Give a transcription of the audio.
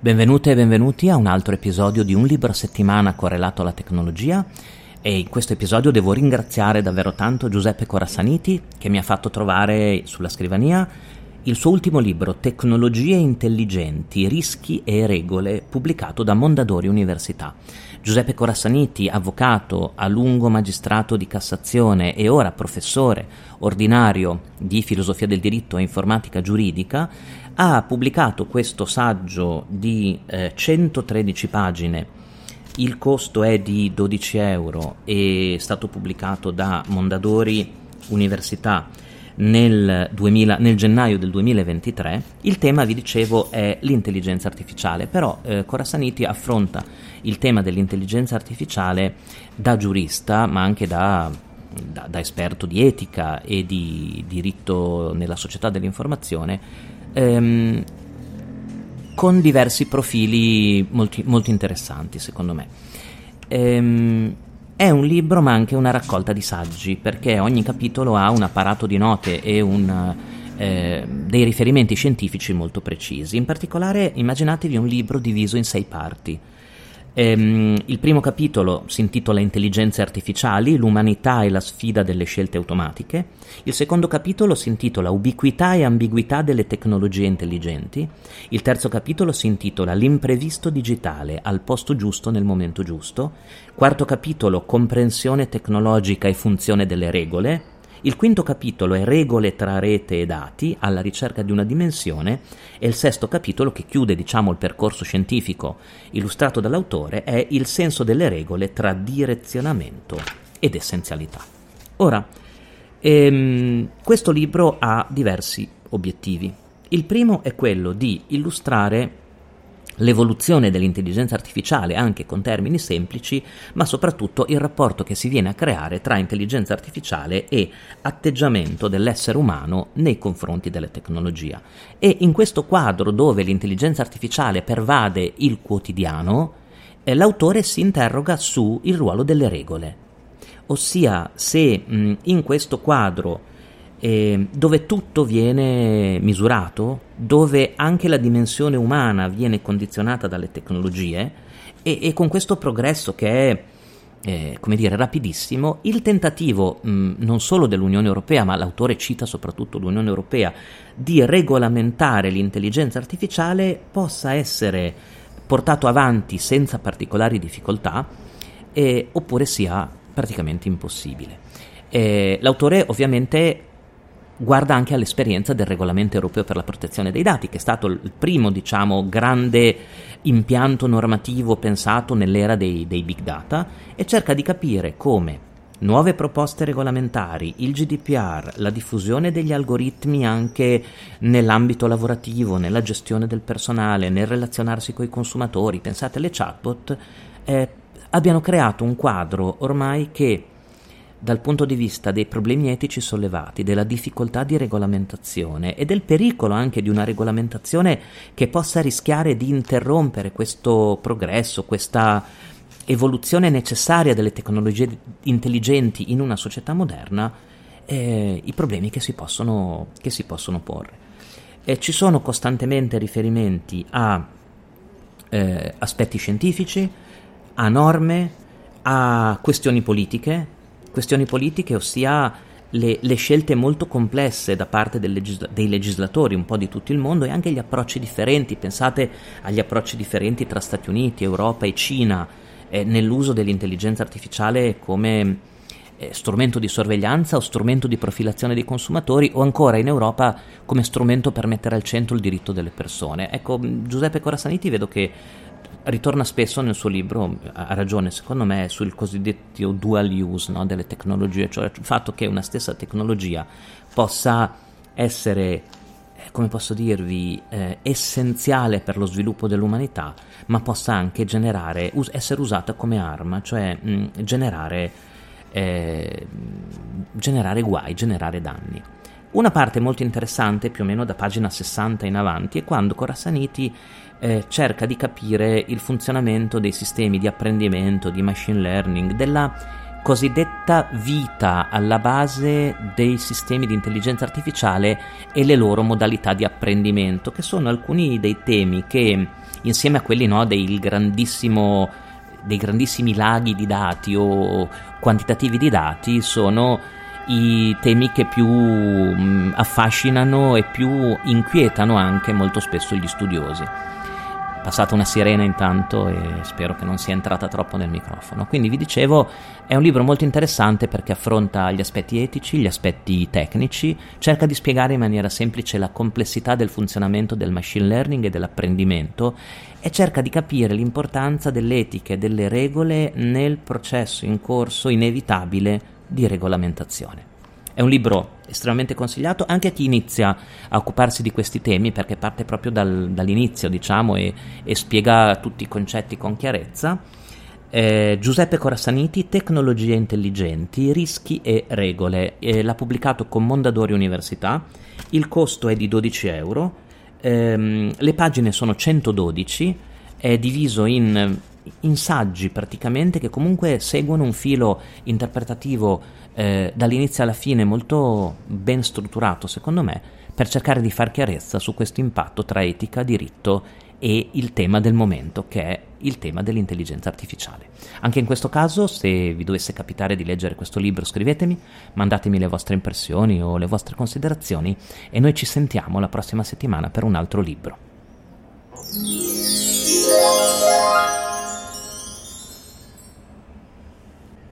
Benvenute e benvenuti a un altro episodio di Un Libro a Settimana correlato alla tecnologia, e in questo episodio devo ringraziare davvero tanto Giuseppe Corasaniti, che mi ha fatto trovare sulla scrivania il suo ultimo libro, Tecnologie intelligenti, rischi e regole, pubblicato da Mondadori Università. Giuseppe Corasaniti, avvocato, a lungo magistrato di Cassazione e ora professore ordinario di filosofia del diritto e informatica giuridica, ha pubblicato questo saggio di 113 pagine, il costo è di €12, è stato pubblicato da Mondadori Università nel gennaio del 2023. Il tema, vi dicevo, è l'intelligenza artificiale, però Corasaniti affronta il tema dell'intelligenza artificiale da giurista, ma anche da esperto di etica e di diritto nella società dell'informazione, con diversi profili molto interessanti, secondo me. È un libro ma anche una raccolta di saggi, perché ogni capitolo ha un apparato di note e dei riferimenti scientifici molto precisi. In particolare immaginatevi un libro diviso in 6 parti. Il primo capitolo si intitola Intelligenze artificiali, l'umanità e la sfida delle scelte automatiche. Il secondo capitolo si intitola Ubiquità e ambiguità delle tecnologie intelligenti. Il terzo capitolo si intitola L'imprevisto digitale, al posto giusto nel momento giusto. Quarto capitolo, Comprensione tecnologica e funzione delle regole. Il quinto capitolo è Regole tra rete e dati, alla ricerca di una dimensione, e il sesto capitolo, che chiude il percorso scientifico illustrato dall'autore, è Il senso delle regole tra direzionamento ed essenzialità. Ora, questo libro ha diversi obiettivi. Il primo è quello di illustrare l'evoluzione dell'intelligenza artificiale anche con termini semplici, ma soprattutto il rapporto che si viene a creare tra intelligenza artificiale e atteggiamento dell'essere umano nei confronti della tecnologia. E in questo quadro, dove l'intelligenza artificiale pervade il quotidiano, l'autore si interroga sul ruolo delle regole, ossia se in questo quadro, dove tutto viene misurato, dove anche la dimensione umana viene condizionata dalle tecnologie, e con questo progresso che è rapidissimo, il tentativo non solo dell'Unione Europea, ma l'autore cita soprattutto l'Unione Europea, di regolamentare l'intelligenza artificiale possa essere portato avanti senza particolari difficoltà, oppure sia praticamente impossibile. L'autore ovviamente guarda anche all'esperienza del regolamento europeo per la protezione dei dati, che è stato il primo, grande impianto normativo pensato nell'era dei big data, e cerca di capire come nuove proposte regolamentari, il GDPR, la diffusione degli algoritmi anche nell'ambito lavorativo, nella gestione del personale, nel relazionarsi con i consumatori, pensate alle chatbot, abbiano creato un quadro ormai che, dal punto di vista dei problemi etici sollevati, della difficoltà di regolamentazione e del pericolo anche di una regolamentazione che possa rischiare di interrompere questo progresso, questa evoluzione necessaria delle tecnologie intelligenti in una società moderna, i problemi che si possono porre. Ci sono costantemente riferimenti a aspetti scientifici, a norme, a questioni politiche, ossia le scelte molto complesse da parte dei legislatori un po' di tutto il mondo, e anche gli approcci differenti. Pensate agli approcci differenti tra Stati Uniti, Europa e Cina nell'uso dell'intelligenza artificiale come strumento di sorveglianza o strumento di profilazione dei consumatori, o ancora in Europa come strumento per mettere al centro il diritto delle persone. Ecco, Giuseppe Corasaniti vedo che ritorna spesso nel suo libro, ha ragione secondo me, sul cosiddetto dual use, delle tecnologie, cioè il fatto che una stessa tecnologia possa essere, come posso dirvi, essenziale per lo sviluppo dell'umanità, ma possa anche essere usata come arma, cioè generare guai, generare danni. Una parte molto interessante, più o meno da pagina 60 in avanti, è quando Corasaniti cerca di capire il funzionamento dei sistemi di apprendimento, di machine learning, della cosiddetta vita alla base dei sistemi di intelligenza artificiale e le loro modalità di apprendimento, che sono alcuni dei temi che, insieme a quelli dei grandissimi laghi di dati o quantitativi di dati, sono i temi che più affascinano e più inquietano anche molto spesso gli studiosi. Passata una sirena intanto e spero che non sia entrata troppo nel microfono. Quindi vi dicevo, è un libro molto interessante perché affronta gli aspetti etici, gli aspetti tecnici, cerca di spiegare in maniera semplice la complessità del funzionamento del machine learning e dell'apprendimento e cerca di capire l'importanza dell'etica e delle regole nel processo in corso inevitabile di regolamentazione. È un libro estremamente consigliato anche a chi inizia a occuparsi di questi temi, perché parte proprio dall'inizio, diciamo, e spiega tutti i concetti con chiarezza. Giuseppe Corasaniti, Tecnologie intelligenti, rischi e regole. L'ha pubblicato con Mondadori Università, il costo è di €12, le pagine sono 112, è diviso in saggi praticamente che comunque seguono un filo interpretativo dall'inizio alla fine molto ben strutturato, secondo me, per cercare di far chiarezza su questo impatto tra etica, diritto e il tema del momento, che è il tema dell'intelligenza artificiale. Anche in questo caso, se vi dovesse capitare di leggere questo libro, scrivetemi, mandatemi le vostre impressioni o le vostre considerazioni e noi ci sentiamo la prossima settimana per un altro libro.